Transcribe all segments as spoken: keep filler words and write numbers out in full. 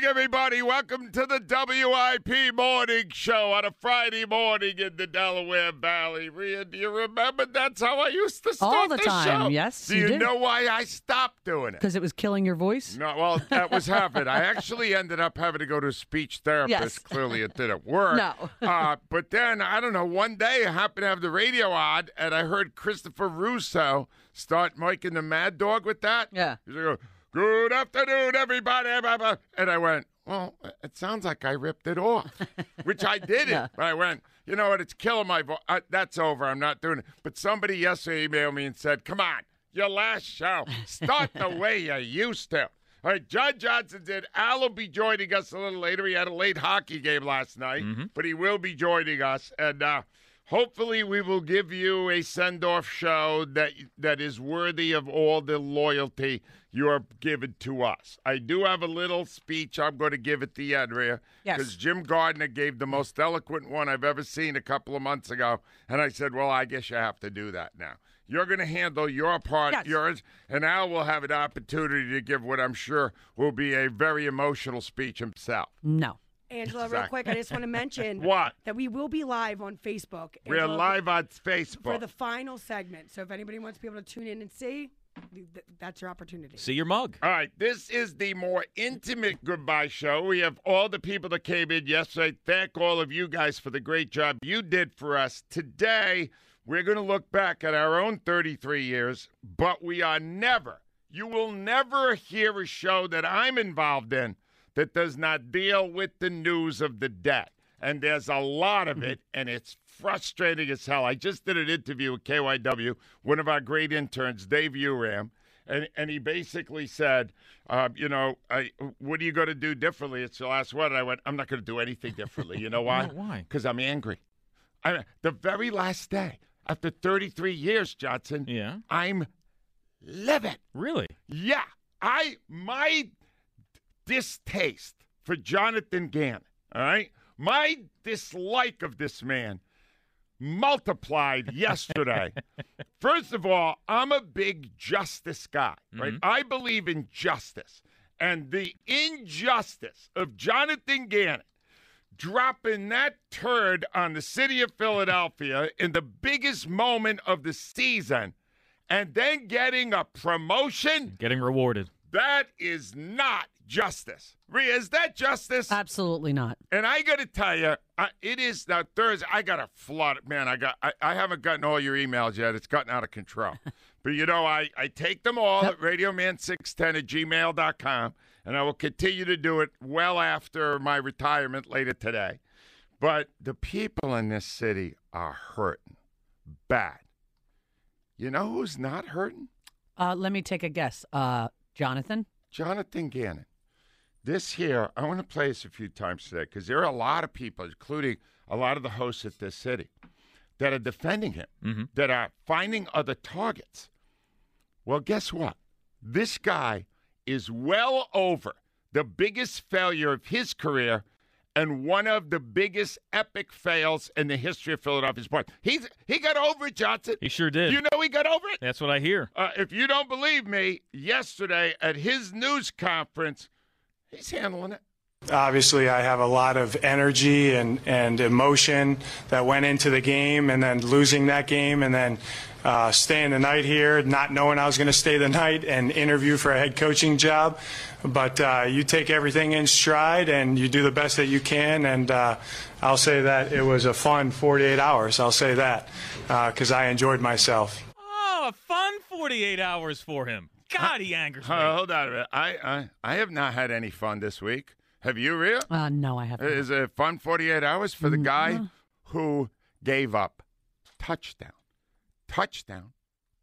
Everybody, welcome to the W I P Morning Show on a Friday morning in the Delaware Valley. Rhea, do you remember that's how I used to start all the, the time? Show? Yes, do you, you did. Know why I stopped doing it? Because it was killing your voice. No, well, that was happening. I actually ended up having to go to a speech therapist. Yes. Clearly, it didn't work. No, uh, but then I don't know. One day, I happened to have the radio on, and I heard Christopher Russo start making the Mad Dog with that. Yeah, he's like, "Good afternoon, everybody," and I went, well, it sounds like I ripped it off, which I didn't. Yeah. But I went, you know what, it's killing my voice. Uh, that's over. I'm not doing it. But somebody yesterday emailed me and said, come on, your last show. Start the way you used to. All right, John Johnson did. Al will be joining us a little later. He had a late hockey game last night, mm-hmm. but he will be joining us. And uh, hopefully we will give you a send-off show that that is worthy of all the loyalty you are given to us. I do have a little speech I'm going to give at the end, Rhea. Yes. Because Jim Gardner gave the most eloquent one I've ever seen a couple of months ago. And I said, well, I guess you have to do that now. You're going to handle your part, yes. yours, and Al will have an opportunity to give what I'm sure will be a very emotional speech himself. No. Angela, exactly. Real quick, I just want to mention what? That we will be live on Facebook. We're Angela, live on Facebook. For the final segment. So if anybody wants to be able to tune in and see, that's your opportunity. See your mug. All right. This is the more intimate goodbye show. We have all the people that came in yesterday. Thank all of you guys for the great job you did for us. Today, we're going to look back at our own thirty-three years, but we are never, you will never hear a show that I'm involved in that does not deal with the news of the day. And there's a lot of it, and it's frustrating as hell. I just did an interview with K Y W, one of our great interns, Dave Uram, and, and he basically said, uh, you know, I, what are you going to do differently? It's the last one. And I went, I'm not going to do anything differently. You know why? Why? Because I'm angry. I, the very last day, after thirty-three years, Johnson, yeah. I'm livid. Really? Yeah. I My distaste for Jonathan Gannon, all right, my dislike of this man multiplied yesterday. First of all, I'm a big justice guy, right? Mm-hmm. I believe in justice. And the injustice of Jonathan Gannon dropping that turd on the city of Philadelphia in the biggest moment of the season and then getting a promotion. Getting rewarded. That is not justice. Rhea, is that justice? Absolutely not. And I got to tell you, I, it is now Thursday. I got a flood. Man, I got. I, I haven't gotten all your emails yet. It's gotten out of control. But, you know, I, I take them all yep. at radioman six ten at gmail dot com, and I will continue to do it well after my retirement later today. But the people in this city are hurting bad. You know who's not hurting? Uh, let me take a guess. Uh, Jonathan? Jonathan Gannon. This here, I want to play this a few times today because there are a lot of people, including a lot of the hosts at this city, that are defending him, mm-hmm. that are finding other targets. Well, guess what? This guy is well over the biggest failure of his career and one of the biggest epic fails in the history of Philadelphia sports. He's, he got over it, Johnson. He sure did. You know he got over it? That's what I hear. Uh, if you don't believe me, yesterday at his news conference, he's handling it. Obviously, I have a lot of energy and, and emotion that went into the game, and then losing that game, and then uh, staying the night here, not knowing I was going to stay the night and interview for a head coaching job. But uh, you take everything in stride, and you do the best that you can, and uh, I'll say that it was a fun forty-eight hours. I'll say that because uh, I enjoyed myself. Oh, a fun forty-eight hours for him. God, he angers me. Uh, hold on a minute. I, I, I have not had any fun this week. Have you, Rhea? Uh, no, I haven't. Is it fun forty-eight hours for the guy no. who gave up touchdown, touchdown,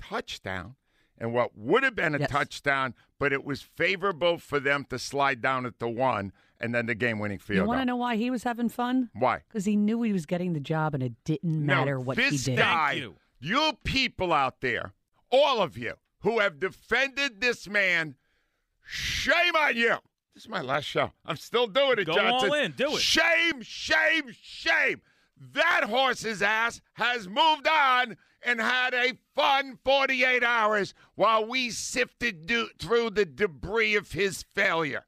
touchdown, and what would have been a yes. touchdown, but it was favorable for them to slide down at the one and then the game-winning field goal. You want to know why he was having fun? Why? Because he knew he was getting the job, and it didn't matter no, what he did. Guy, Thank you. You people out there, all of you who have defended this man, shame on you. This is my last show. I'm still doing it, Go Johnson. Go all in. Do it. Shame, shame, shame. That horse's ass has moved on and had a fun forty-eight hours while we sifted do- through the debris of his failure.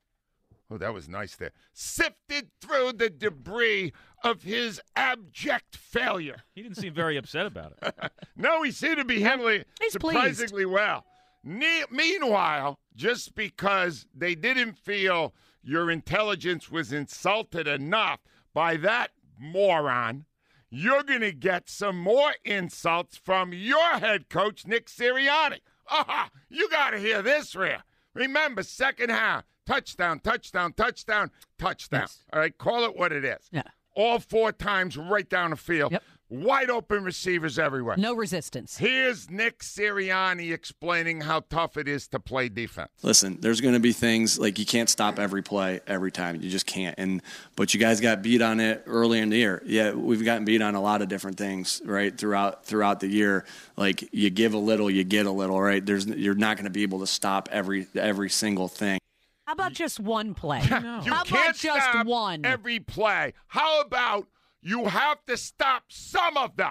Oh, that was nice there. Sifted through the debris of his abject failure. He didn't seem very upset about it. No, he seemed to be handling it surprisingly pleased. well. Ne- meanwhile, just because they didn't feel your intelligence was insulted enough by that moron, you're going to get some more insults from your head coach, Nick Sirianni. Ah, oh, you got to hear this, Rhea. Remember, second half, touchdown, touchdown, touchdown, touchdown. Yes. All right, call it what it is. Yeah. All four times right down the field. Yep. Wide open receivers everywhere. No resistance. Here's Nick Sirianni explaining how tough it is to play defense. Listen, there's going to be things like you can't stop every play every time. You just can't. And but you guys got beat on it early in the year. Yeah, we've gotten beat on a lot of different things, right? Throughout throughout the year, like you give a little, you get a little, right? There's you're not going to be able to stop every every single thing. How about just one play? No. You how can't about just stop one every play. How about you have to stop some of them.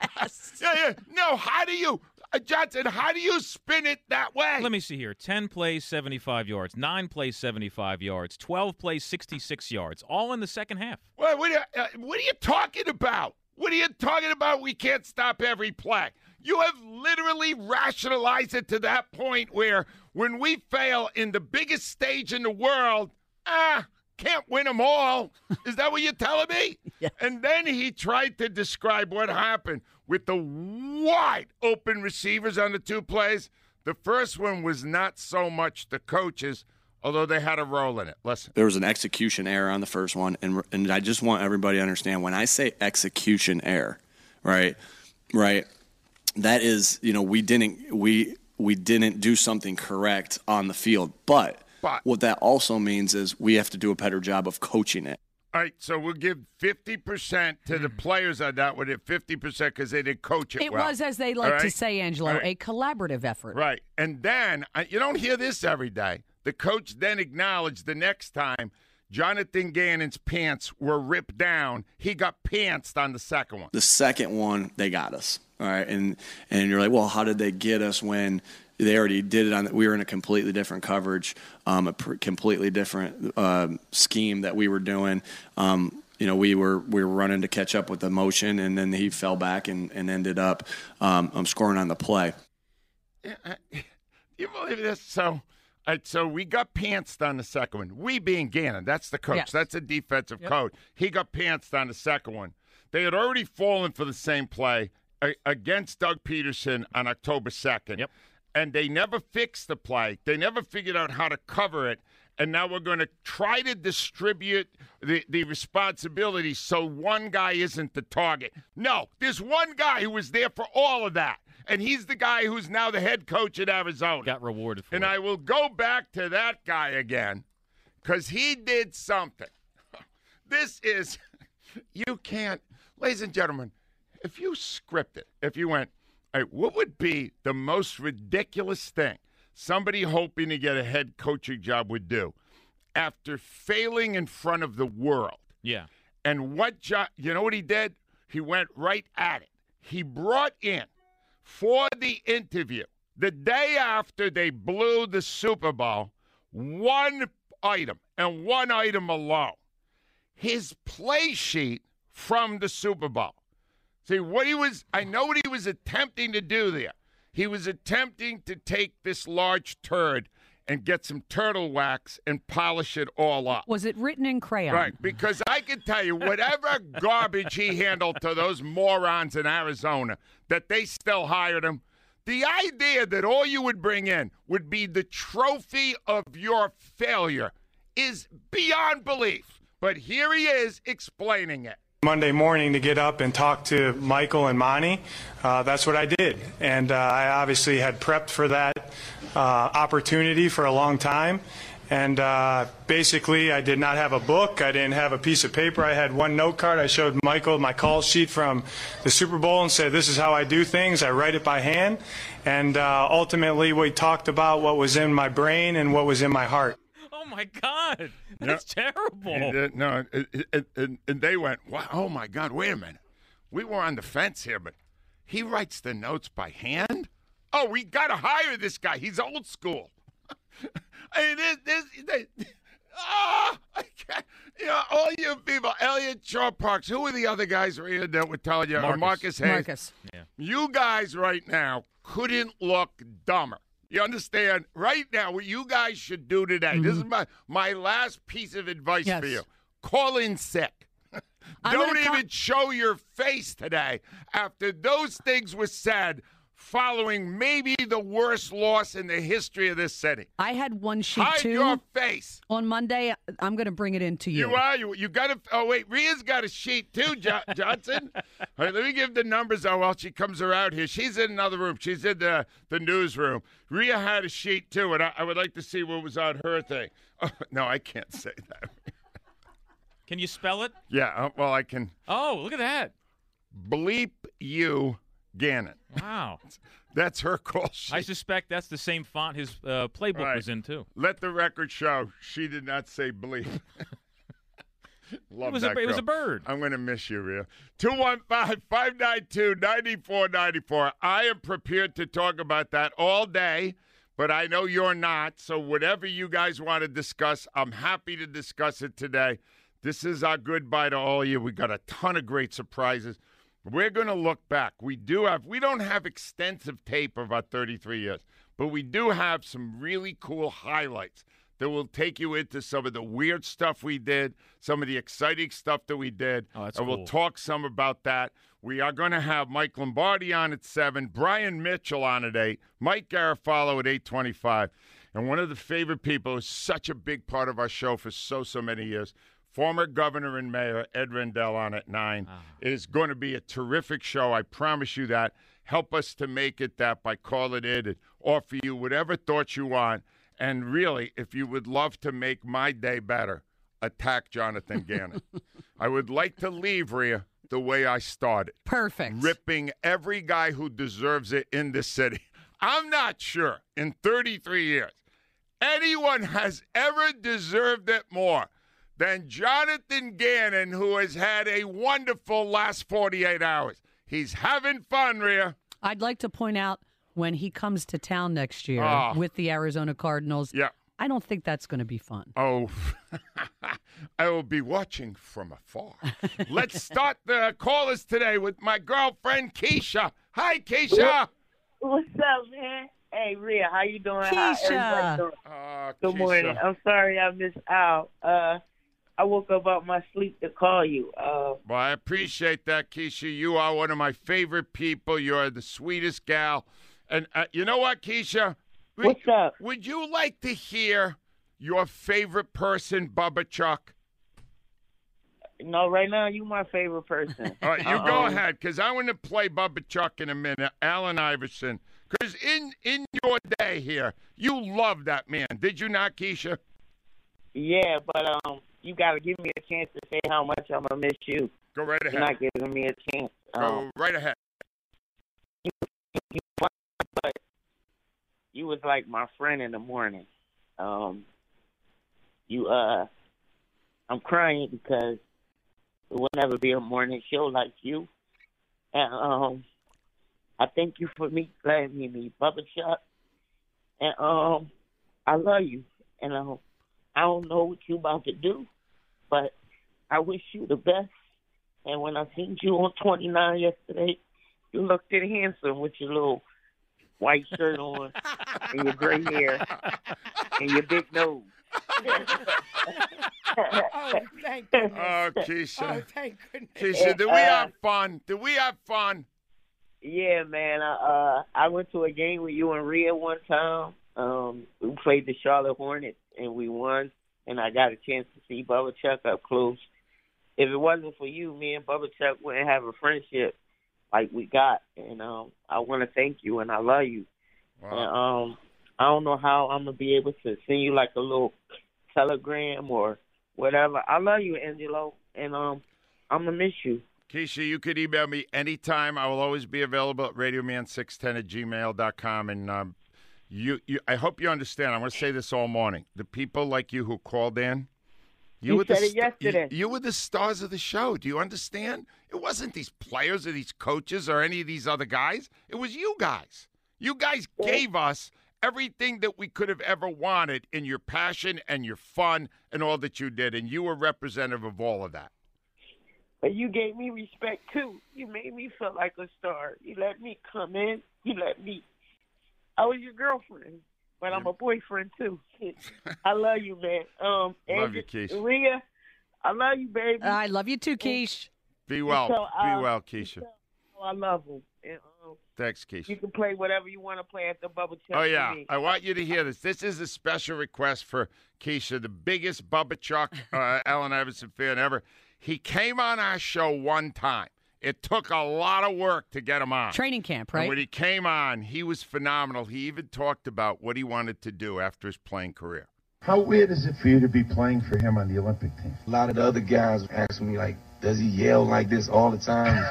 Yes. Yeah, yeah. No, how do you, uh, Johnson, how do you spin it that way? Let me see here. ten plays, seventy-five yards. nine plays, seventy-five yards. twelve plays, sixty-six yards. All in the second half. Well, what, are, uh, what are you talking about? What are you talking about? We can't stop every play. You have literally rationalized it to that point where when we fail in the biggest stage in the world, ah, can't win them all. Is that what you're telling me? Yes. And then he tried to describe what happened with the wide open receivers on the two plays. The first one was not so much the coaches, although they had a role in it. Listen. There was an execution error on the first one, and and I just want everybody to understand when I say execution error, right? Right. That is, you know, we didn't we we didn't do something correct on the field, but But, what that also means is we have to do a better job of coaching it. All right, so we'll give fifty percent to the players on that one, fifty percent because they didn't coach it, it well. It was, as they like right? to say, Angelo, right. a collaborative effort. Right, and then, you don't hear this every day. The coach then acknowledged the next time Jonathan Gannon's pants were ripped down. He got pantsed on the second one. The second one, they got us. All right, and, and you're like, well, how did they get us when – they already did it on. We were in a completely different coverage, um, a pr- completely different uh, scheme that we were doing. Um, you know, we were we were running to catch up with the motion, and then he fell back and, and ended up um, um, scoring on the play. Yeah, I, you believe this? So, I, so we got pantsed on the second one. We being Gannon, that's the coach. Yes. That's the defensive yep. coach. He got pantsed on the second one. They had already fallen for the same play a- against Doug Peterson on October second. Yep. And they never fixed the play. They never figured out how to cover it. And now we're going to try to distribute the, the responsibility so one guy isn't the target. No, there's one guy who was there for all of that. And he's the guy who's now the head coach at Arizona. Got rewarded for it. And I will go back to that guy again because he did something. This is, you can't, ladies and gentlemen, if you script it, if you went, all right, what would be the most ridiculous thing somebody hoping to get a head coaching job would do after failing in front of the world? Yeah. And what jo- you know what he did? He went right at it. He brought in for the interview the day after they blew the Super Bowl, one item, and one item alone, his play sheet from the Super Bowl. See, what he was, I know what he was attempting to do there. He was attempting to take this large turd and get some turtle wax and polish it all up. Was it written in crayon? Right, because I can tell you, whatever garbage he handled to those morons in Arizona, that they still hired him, the idea that all you would bring in would be the trophy of your failure is beyond belief. But here he is explaining it. Monday morning to get up and talk to Michael and Monty, uh, that's what I did. And uh, I obviously had prepped for that uh, opportunity for a long time. And uh, basically, I did not have a book. I didn't have a piece of paper. I had one note card. I showed Michael my call sheet from the Super Bowl and said, this is how I do things. I write it by hand. And uh, ultimately, we talked about what was in my brain and what was in my heart. Oh, my God. That's no, terrible. And, uh, no, and, and, and they went, wow, oh, my God, wait a minute. We were on the fence here, but he writes the notes by hand? Oh, we got to hire this guy. He's old school. I mean, this, this, they, oh, I can't, you know, all you people, Elliot Shaw Parks, who are the other guys that were telling you, Marcus, or Marcus Hayes? Marcus. Yeah. You guys right now couldn't look dumber. You understand? Right now, what you guys should do today, mm-hmm. this is my, my last piece of advice yes. for you. Call in sick. Don't even call- show your face today after those things were said following maybe the worst loss in the history of this city. I had one sheet, Hide too. Hide your face. On Monday, I'm going to bring it in to you. You are? You, you got to... Oh, wait. Rhea's got a sheet, too, jo- Johnson. All right, let me give the numbers. Oh, well, she comes around here. She's in another room. She's in the, the newsroom. Rhea had a sheet, too, and I, I would like to see what was on her thing. Oh, no, I can't say that. Can you spell it? Yeah, uh, well, I can... Oh, look at that. Bleep you... Gannon. Wow. That's her call sheet. I suspect that's the same font his uh, playbook right. was in, too. Let the record show she did not say bleep. Love it was that a, girl. It was a bird. I'm going to miss you, Rhea. two one five, five nine two, nine four nine four. I am prepared to talk about that all day, but I know you're not. So whatever you guys want to discuss, I'm happy to discuss it today. This is our goodbye to all of you. We got a ton of great surprises. We're going to look back. We do have, we don't have extensive tape of our thirty-three years, but we do have some really cool highlights that will take you into some of the weird stuff we did, some of the exciting stuff that we did, oh, that's and cool. we'll talk some about that. We are going to have Mike Lombardi on at seven, Brian Mitchell on at eight, Mike Garofalo at eight twenty-five, and one of the favorite people who's such a big part of our show for so, so many years, former governor and mayor Ed Rendell on at nine. Uh-huh. It is going to be a terrific show. I promise you that. Help us to make it that by calling in and offer you whatever thoughts you want. And really, if you would love to make my day better, attack Jonathan Gannon. I would like to leave, Rhea, the way I started. Perfect. Ripping every guy who deserves it in this city. I'm not sure in thirty-three years anyone has ever deserved it more than Jonathan Gannon, who has had a wonderful last forty-eight hours. He's having fun, Rhea. I'd like to point out, when he comes to town next year oh. with the Arizona Cardinals, yeah. I don't think that's going to be fun. Oh, I will be watching from afar. Let's start the callers today with my girlfriend, Keisha. Hi, Keisha. What's up, man? Hey, Rhea, how you doing? Keisha. Doing? Uh, Good Keisha. morning. I'm sorry I missed out. Uh, I woke up out my sleep to call you. Uh, well, I appreciate that, Keisha. You are one of my favorite people. You are the sweetest gal. And uh, you know what, Keisha? Would, What's up? Would you like to hear your favorite person, Bubba Chuck? No, right now, you my favorite person. All right, you Uh-oh. go ahead, because I want to play Bubba Chuck in a minute, Allen Iverson. Because in, in your day here, you loved that man. Did you not, Keisha? Yeah, but... um. You got to give me a chance to say how much I'm going to miss you. Go right ahead. You're not giving me a chance. Um, Go right ahead. You, you, but you was like my friend in the morning. Um, you, uh, I'm crying because it will never be a morning show like you. And um, I thank you for me letting me be Bubba Chuck. And um, I love you. And um, I don't know what you're about to do, but I wish you the best. And when I seen you on twenty-nine yesterday, you looked at handsome with your little white shirt on and your gray hair and your big nose. Oh, thank goodness. Oh, Keisha. Oh, thank goodness. Keisha, did we uh, have fun? Did we have fun? Yeah, man. Uh, I went to a game with you and Rhea one time. Um, we played the Charlotte Hornets, and we won. And I got a chance to see Bubba Chuck up close. If it wasn't for you, me and Bubba Chuck wouldn't have a friendship like we got. And um, I want to thank you, and I love you. Wow. And, um, I don't know how I'm going to be able to send you like a little telegram or whatever. I love you, Angelo, and um, I'm going to miss you. Keisha, you could email me anytime. I will always be available at radioman six ten at gmail dot com. And um, you, you, I hope you understand. I'm going to say this all morning. The people like you who called in, You he were said the, it yesterday. You, you were the stars of the show. Do you understand? It wasn't these players or these coaches or any of these other guys. It was you guys. You guys gave us everything that we could have ever wanted in your passion and your fun and all that you did, and you were representative of all of that. But you gave me respect, too. You made me feel like a star. You let me come in. You let me. I was your girlfriend. But I'm a boyfriend, too. I love you, man. Um, love you, Keisha. Rhea, I love you, baby. I love you, too, Keish. Be well. So, uh, Be well, Keisha. So I love him. And, um, thanks, Keisha. You can play whatever you want to play at the Bubba Chuck. Oh, yeah. I want you to hear this. This is a special request for Keisha, the biggest Bubba Chuck uh, Allen Iverson fan ever. He came on our show one time. It took a lot of work to get him on. Training camp, right? And when he came on, he was phenomenal. He even talked about what he wanted to do after his playing career. How weird is it for you to be playing for him on the Olympic team? A lot of the other guys asked me, like, does he yell like this all the time?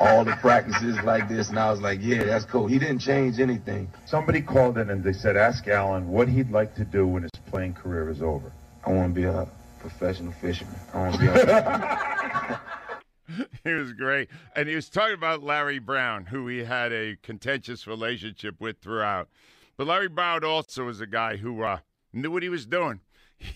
All the practices like this? And I was like, yeah, that's cool. He didn't change anything. Somebody called in and they said, ask Allen what he'd like to do when his playing career is over. I want to be a professional fisherman. I want to be a He was great. And he was talking about Larry Brown, who he had a contentious relationship with throughout. But Larry Brown also was a guy who uh, knew what he was doing. He,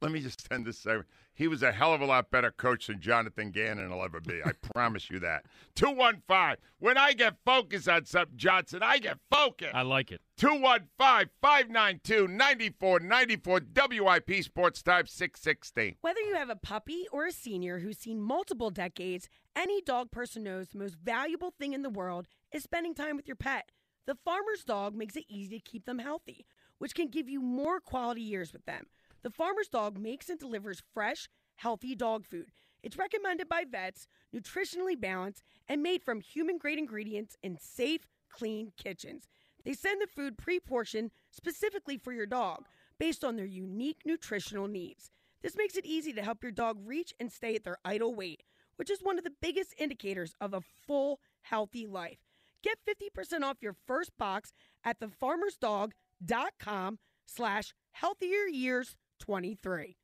let me just end this segment. He was a hell of a lot better coach than Jonathan Gannon will ever be. I promise you that. two one five. When I get focused on something, Johnson, I get focused. I like it. two one five, five nine two, nine four nine four, W I P Sports Time six sixteen. Whether you have a puppy or a senior who's seen multiple decades, any dog person knows the most valuable thing in the world is spending time with your pet. The Farmer's Dog makes it easy to keep them healthy, which can give you more quality years with them. The Farmer's Dog makes and delivers fresh, healthy dog food. It's recommended by vets, nutritionally balanced, and made from human-grade ingredients in safe, clean kitchens. They send the food pre-portioned specifically for your dog, based on their unique nutritional needs. This makes it easy to help your dog reach and stay at their ideal weight, which is one of the biggest indicators of a full, healthy life. Get fifty percent off your first box at thefarmersdog.com slash healthieryears. twenty-three.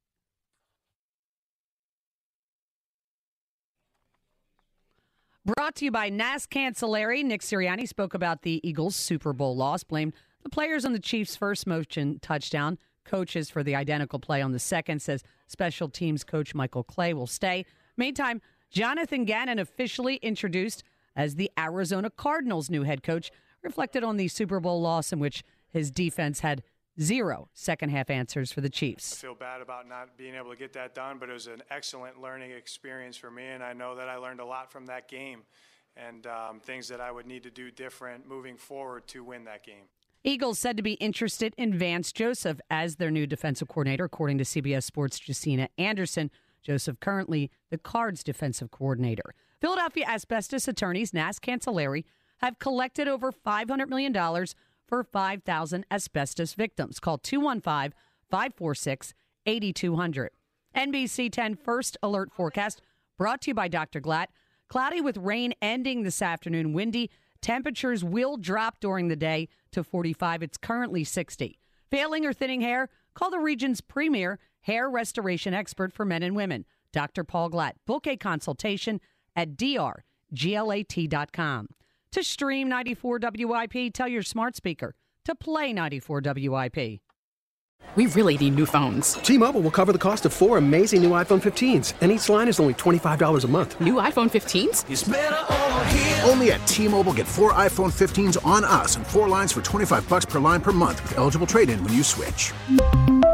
Brought to you by Nass Cancellary. Nick Sirianni spoke about the Eagles' Super Bowl loss, blamed the players on the Chiefs' first motion touchdown, coaches for the identical play on the second, says special teams coach Michael Clay will stay. Meantime, Jonathan Gannon, officially introduced as the Arizona Cardinals' new head coach, reflected on the Super Bowl loss in which his defense had zero second-half answers for the Chiefs. I feel bad about not being able to get that done, but it was an excellent learning experience for me, and I know that I learned a lot from that game and um, things that I would need to do different moving forward to win that game. Eagles said to be interested in Vance Joseph as their new defensive coordinator, according to C B S Sports' Jacina Anderson. Joseph currently the Cards' defensive coordinator. Philadelphia asbestos attorneys Nass Cancellary have collected over five hundred million dollars for five thousand asbestos victims. Call two one five, five four six, eight two zero zero. N B C Ten First Alert Forecast brought to you by Doctor Glatt. Cloudy with rain ending this afternoon. Windy. Temperatures will drop during the day to forty-five. It's currently sixty. Failing or thinning hair? Call the region's premier hair restoration expert for men and women, Doctor Paul Glatt. Book a consultation at d r glatt dot com. To stream ninety-four W I P, tell your smart speaker to play ninety-four W I P. We really need new phones. T-Mobile will cover the cost of four amazing new iPhone fifteens, and each line is only twenty-five dollars a month. New iPhone fifteens? It's better over here. Only at T-Mobile, get four iPhone fifteens on us and four lines for twenty-five dollars per line per month with eligible trade-in when you switch.